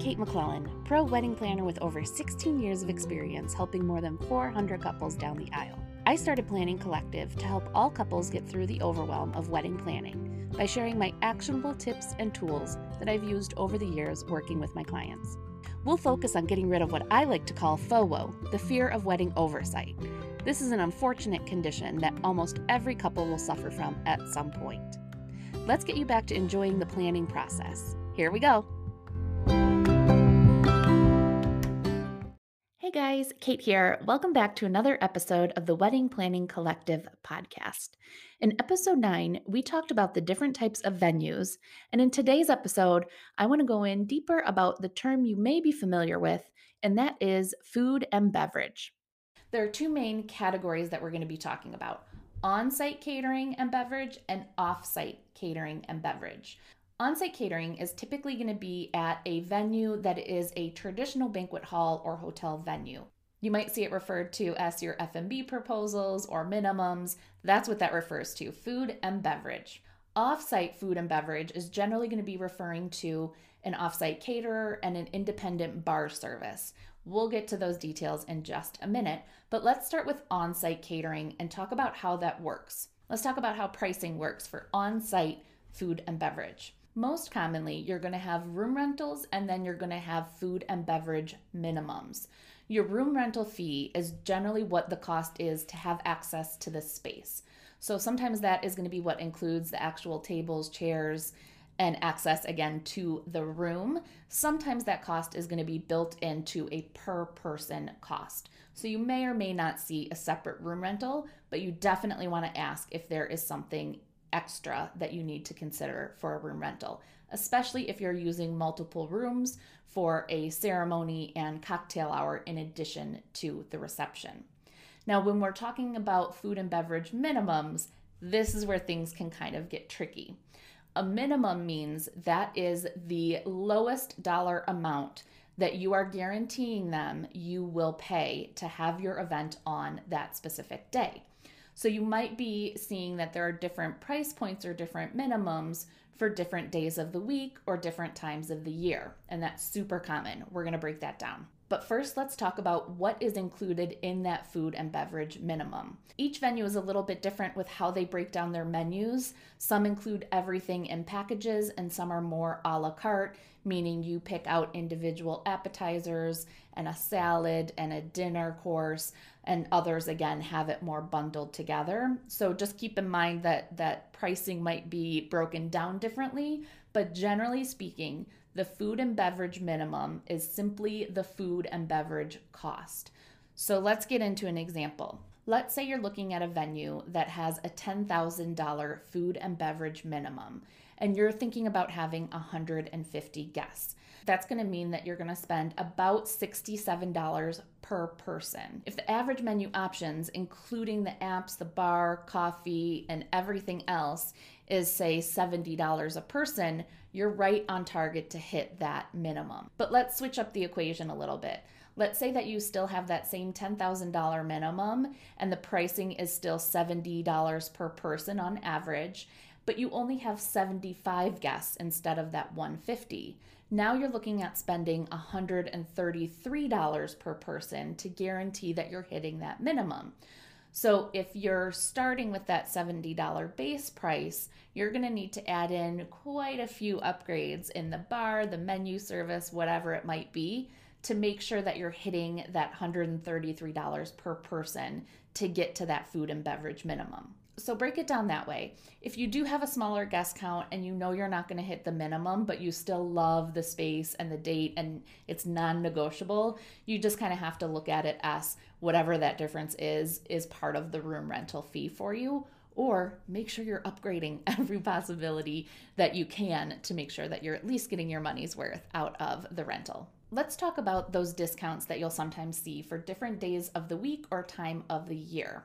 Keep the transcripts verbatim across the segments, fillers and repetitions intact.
Kate McClellan, pro wedding planner with over sixteen years of experience helping more than four hundred couples down the aisle. I started Planning Collective to help all couples get through the overwhelm of wedding planning by sharing my actionable tips and tools that I've used over the years working with my clients. We'll focus on getting rid of what I like to call FOWO, the fear of wedding oversight. This is an unfortunate condition that almost every couple will suffer from at some point. Let's get you back to enjoying the planning process. Here we go. Hey guys, Kate here. Welcome back to another episode of the Wedding Planning Collective podcast. In episode nine, we talked about the different types of venues. And in today's episode, I want to go in deeper about the term you may be familiar with, and that is food and beverage. There are two main categories that we're going to be talking about: on-site catering and beverage and off-site catering and beverage. On-site catering is typically going to be at a venue that is a traditional banquet hall or hotel venue. You might see it referred to as your F and B proposals or minimums. That's what that refers to, food and beverage. Off-site food and beverage is generally going to be referring to an off-site caterer and an independent bar service. We'll get to those details in just a minute, but let's start with on-site catering and talk about how that works. Let's talk about how pricing works for on-site food and beverage. Most commonly, you're going to have room rentals and then you're going to have food and beverage minimums. Your room rental fee is generally what the cost is to have access to this space. So sometimes that is going to be what includes the actual tables, chairs, and access again to the room. Sometimes that cost is going to be built into a per person cost. So you may or may not see a separate room rental, but you definitely want to ask if there is something extra that you need to consider for a room rental, especially if you're using multiple rooms for a ceremony and cocktail hour in addition to the reception. Now, when we're talking about food and beverage minimums, this is where things can kind of get tricky. A minimum means that is the lowest dollar amount that you are guaranteeing them you will pay to have your event on that specific day. So you might be seeing that there are different price points or different minimums for different days of the week or different times of the year, and that's super common. We're going to break that down. But first, let's talk about what is included in that food and beverage minimum. Each venue is a little bit different with how they break down their menus. Some include everything in packages and some are more a la carte, meaning you pick out individual appetizers and a salad and a dinner course, and others again have it more bundled together. So just keep in mind that that pricing might be broken down differently, but generally speaking, the food and beverage minimum is simply the food and beverage cost. So let's get into an example. Let's say you're looking at a venue that has a ten thousand dollars food and beverage minimum, and you're thinking about having one hundred fifty guests. That's going to mean that you're going to spend about sixty-seven dollars per person. If the average menu options, including the apps, the bar, coffee, and everything else, is say seventy dollars a person, you're right on target to hit that minimum. But let's switch up the equation a little bit. Let's say that you still have that same ten thousand dollars minimum and the pricing is still seventy dollars per person on average, but you only have seventy-five guests instead of that one hundred fifty. Now you're looking at spending one hundred thirty-three dollars per person to guarantee that you're hitting that minimum. So if you're starting with that seventy dollars base price, you're going to need to add in quite a few upgrades in the bar, the menu service, whatever it might be, to make sure that you're hitting that one hundred thirty-three dollars per person to get to that food and beverage minimum. So break it down that way. If you do have a smaller guest count and you know you're not going to hit the minimum, but you still love the space and the date and it's non-negotiable, you just kind of have to look at it as whatever that difference is, is part of the room rental fee for you, or make sure you're upgrading every possibility that you can to make sure that you're at least getting your money's worth out of the rental. Let's talk about those discounts that you'll sometimes see for different days of the week or time of the year.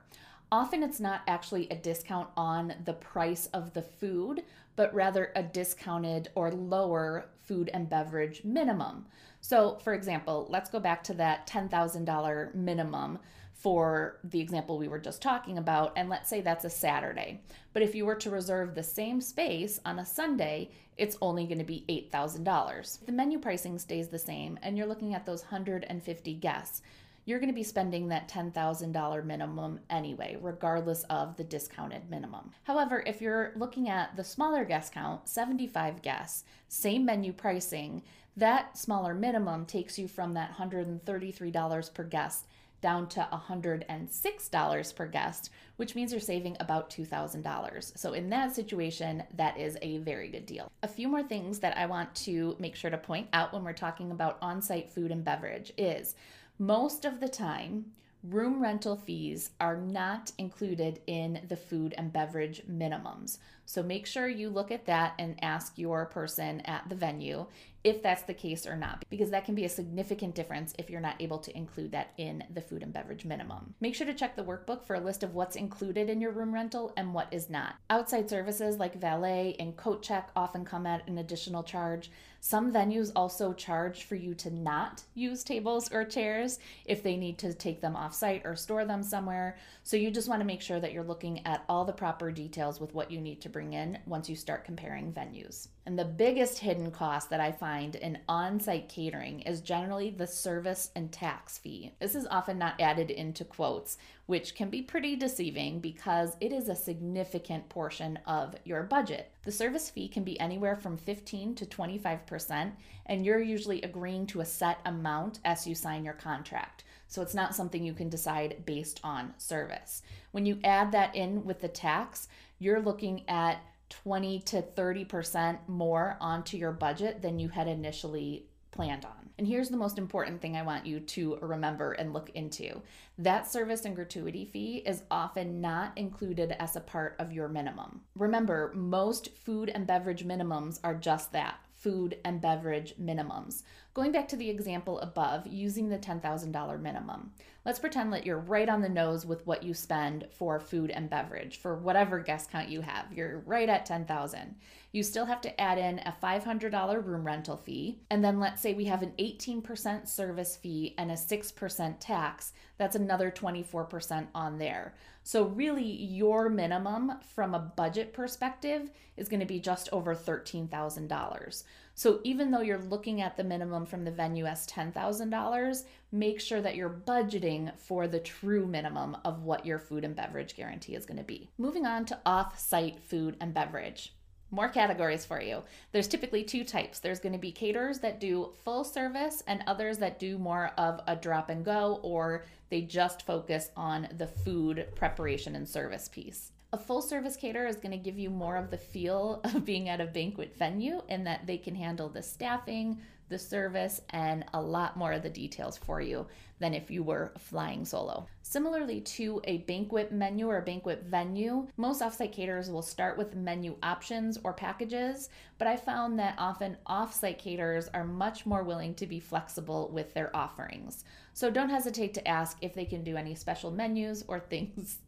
Often it's not actually a discount on the price of the food, but rather a discounted or lower food and beverage minimum. So for example, let's go back to that ten thousand dollars minimum for the example we were just talking about, and let's say that's a Saturday. But if you were to reserve the same space on a Sunday, it's only going to be eight thousand dollars. The menu pricing stays the same, and you're looking at those one hundred fifty guests. You're going to be spending that ten thousand dollars minimum anyway, regardless of the discounted minimum. However, if you're looking at the smaller guest count, seventy-five guests, same menu pricing, that smaller minimum takes you from that one hundred thirty-three dollars per guest down to one hundred six dollars per guest, which means you're saving about two thousand dollars. So in that situation, that is a very good deal. A few more things that I want to make sure to point out when we're talking about on-site food and beverage is, most of the time, room rental fees are not included in the food and beverage minimums. So make sure you look at that and ask your person at the venue if that's the case or not, because that can be a significant difference if you're not able to include that in the food and beverage minimum. Make sure to check the workbook for a list of what's included in your room rental and what is not. Outside services like valet and coat check often come at an additional charge. Some venues also charge for you to not use tables or chairs if they need to take them off site or store them somewhere. So you just want to make sure that you're looking at all the proper details with what you need to bring in once you start comparing venues. And the biggest hidden cost that I find in on-site catering is generally the service and tax fee. This is often not added into quotes, which can be pretty deceiving because it is a significant portion of your budget. The service fee can be anywhere from fifteen to twenty-five percent, and you're usually agreeing to a set amount as you sign your contract. So it's not something you can decide based on service. When you add that in with the tax, you're looking at twenty to thirty percent more onto your budget than you had initially planned on. And here's the most important thing I want you to remember and look into. That service and gratuity fee is often not included as a part of your minimum. Remember, most food and beverage minimums are just that, food and beverage minimums. Going back to the example above, using the ten thousand dollars minimum, let's pretend that you're right on the nose with what you spend for food and beverage, for whatever guest count you have. You're right at ten thousand dollars. You still have to add in a five hundred dollars room rental fee, and then let's say we have an eighteen percent service fee and a six percent tax. That's another twenty-four percent on there. So really, your minimum from a budget perspective is going to be just over thirteen thousand dollars. So even though you're looking at the minimum from the venue as ten thousand dollars, make sure that you're budgeting for the true minimum of what your food and beverage guarantee is going to be. Moving on to off-site food and beverage. More categories for you. There's typically two types. There's going to be caterers that do full service and others that do more of a drop and go, or they just focus on the food preparation and service piece. A full service caterer is going to give you more of the feel of being at a banquet venue in that they can handle the staffing, the service, and a lot more of the details for you than if you were flying solo. Similarly to a banquet menu or a banquet venue, most offsite caterers will start with menu options or packages, but I found that often offsite caterers are much more willing to be flexible with their offerings. So don't hesitate to ask if they can do any special menus or things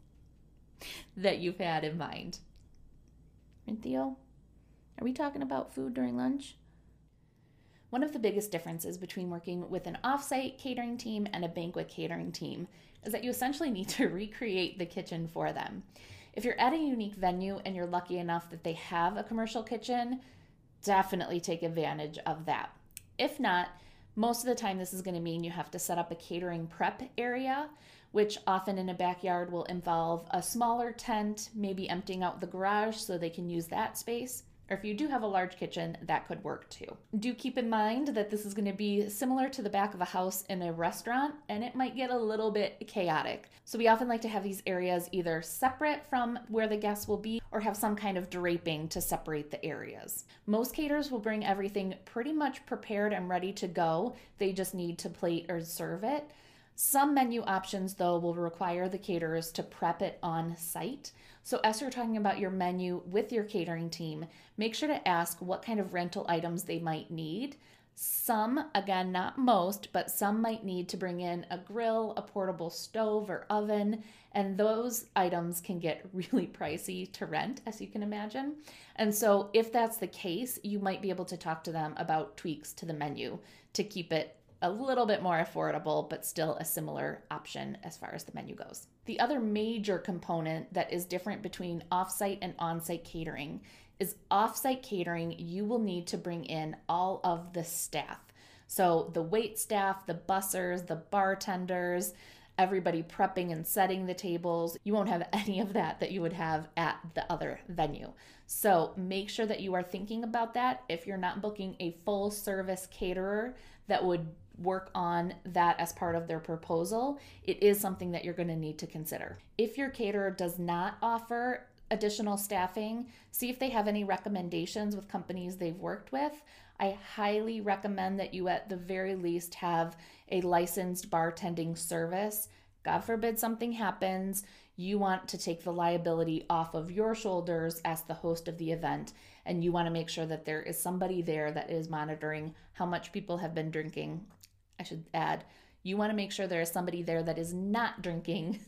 that you've had in mind. And Theo, are we talking about food during lunch? One of the biggest differences between working with an offsite catering team and a banquet catering team is that you essentially need to recreate the kitchen for them. If you're at a unique venue and you're lucky enough that they have a commercial kitchen, definitely take advantage of that. If not, most of the time this is going to mean you have to set up a catering prep area, which often in a backyard will involve a smaller tent, maybe emptying out the garage so they can use that space. Or if you do have a large kitchen, that could work too. Do keep in mind that this is going to be similar to the back of a house in a restaurant, and it might get a little bit chaotic. So we often like to have these areas either separate from where the guests will be or have some kind of draping to separate the areas. Most caterers will bring everything pretty much prepared and ready to go. They just need to plate or serve it. Some menu options, though, will require the caterers to prep it on site. So as you're talking about your menu with your catering team, make sure to ask what kind of rental items they might need. Some, again, not most, but some might need to bring in a grill, a portable stove or oven, and those items can get really pricey to rent, as you can imagine. And so if that's the case, you might be able to talk to them about tweaks to the menu to keep it a little bit more affordable, but still a similar option as far as the menu goes. The other major component that is different between offsite and onsite catering is offsite catering, you will need to bring in all of the staff. So the wait staff, the bussers, the bartenders, everybody prepping and setting the tables. You won't have any of that that you would have at the other venue. So make sure that you are thinking about that. If you're not booking a full service caterer that would work on that as part of their proposal, it is something that you're going to need to consider. If your caterer does not offer additional staffing, see if they have any recommendations with companies they've worked with. I highly recommend that you at the very least have a licensed bartending service. God forbid something happens, you want to take the liability off of your shoulders as the host of the event, and you want to make sure that there is somebody there that is monitoring how much people have been drinking. I should add, you want to make sure there is somebody there that is not drinking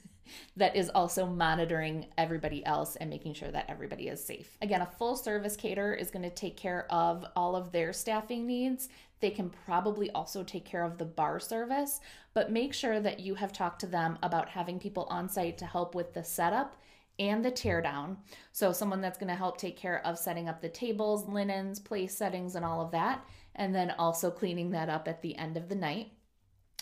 that is also monitoring everybody else and making sure that everybody is safe. Again, a full service caterer is going to take care of all of their staffing needs. They can probably also take care of the bar service, but make sure that you have talked to them about having people on site to help with the setup and the teardown. So someone that's going to help take care of setting up the tables, linens, place settings, and all of that, and then also cleaning that up at the end of the night.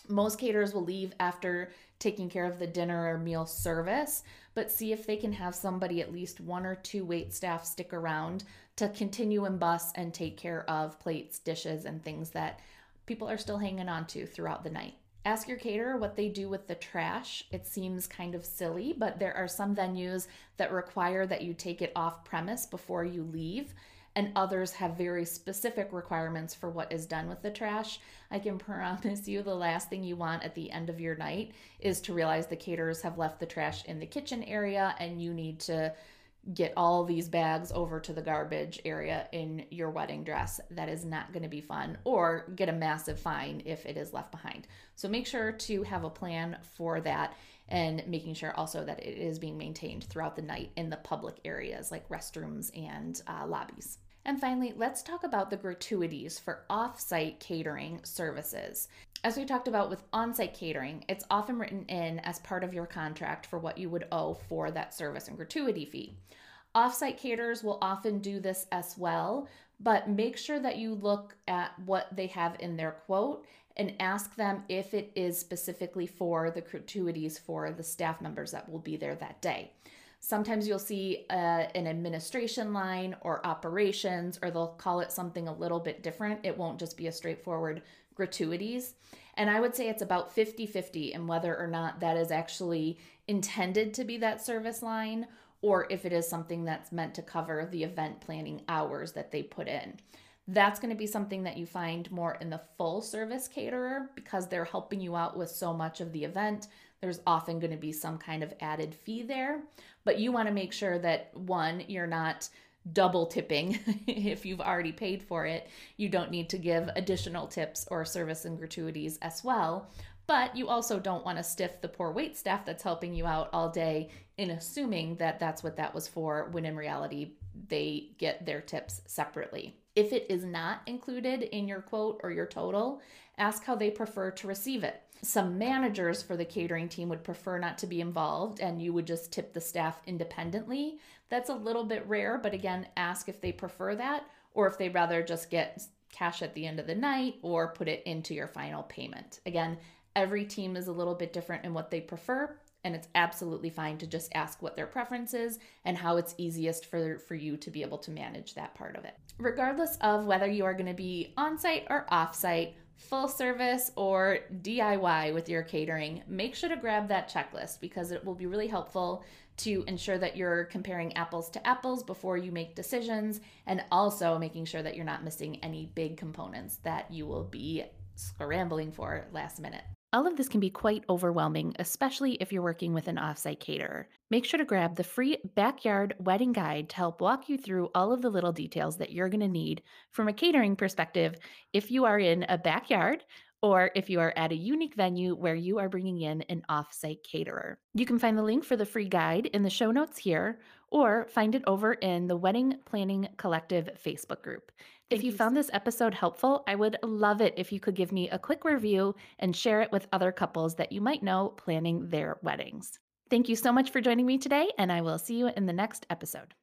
Most caterers will leave after taking care of the dinner or meal service, but see if they can have somebody, at least one or two wait staff, stick around to continue and bus and take care of plates, dishes, and things that people are still hanging on to throughout the night. Ask your caterer what they do with the trash. It seems kind of silly, but there are some venues that require that you take it off premise before you leave, and others have very specific requirements for what is done with the trash. I can promise you the last thing you want at the end of your night is to realize the caterers have left the trash in the kitchen area and you need to get all these bags over to the garbage area in your wedding dress. That is not going to be fun, or get a massive fine if it is left behind. So make sure to have a plan for that, and making sure also that it is being maintained throughout the night in the public areas like restrooms and uh, lobbies. And finally, let's talk about the gratuities for off-site catering services. As we talked about with on-site catering, it's often written in as part of your contract for what you would owe for that service and gratuity fee. Off-site caterers will often do this as well, but make sure that you look at what they have in their quote and ask them if it is specifically for the gratuities for the staff members that will be there that day. Sometimes you'll see uh, an administration line or operations, or they'll call it something a little bit different. It won't just be a straightforward gratuities. And I would say it's about fifty fifty in whether or not that is actually intended to be that service line, or if it is something that's meant to cover the event planning hours that they put in. That's going to be something that you find more in the full service caterer, because they're helping you out with so much of the event. There's often going to be some kind of added fee there, but you want to make sure that, one, you're not double tipping. If you've already paid for it, you don't need to give additional tips or service and gratuities as well. But you also don't want to stiff the poor wait staff that's helping you out all day in assuming that that's what that was for, when in reality, they get their tips separately. If it is not included in your quote or your total, ask how they prefer to receive it. Some managers for the catering team would prefer not to be involved, and you would just tip the staff independently. That's a little bit rare, but again, ask if they prefer that, or if they'd rather just get cash at the end of the night or put it into your final payment. Again, every team is a little bit different in what they prefer, and it's absolutely fine to just ask what their preference is and how it's easiest for, for you to be able to manage that part of it. Regardless of whether you are going to be on-site or off-site, full service or D I Y with your catering, make sure to grab that checklist, because it will be really helpful to ensure that you're comparing apples to apples before you make decisions, and also making sure that you're not missing any big components that you will be scrambling for last minute. All of this can be quite overwhelming, especially if you're working with an offsite caterer. Make sure to grab the free Backyard Wedding Guide to help walk you through all of the little details that you're going to need from a catering perspective if you are in a backyard, or if you are at a unique venue where you are bringing in an offsite caterer. You can find the link for the free guide in the show notes here, or find it over in the Wedding Planning Collective Facebook group. If you found this episode helpful, I would love it if you could give me a quick review and share it with other couples that you might know planning their weddings. Thank you so much for joining me today, and I will see you in the next episode.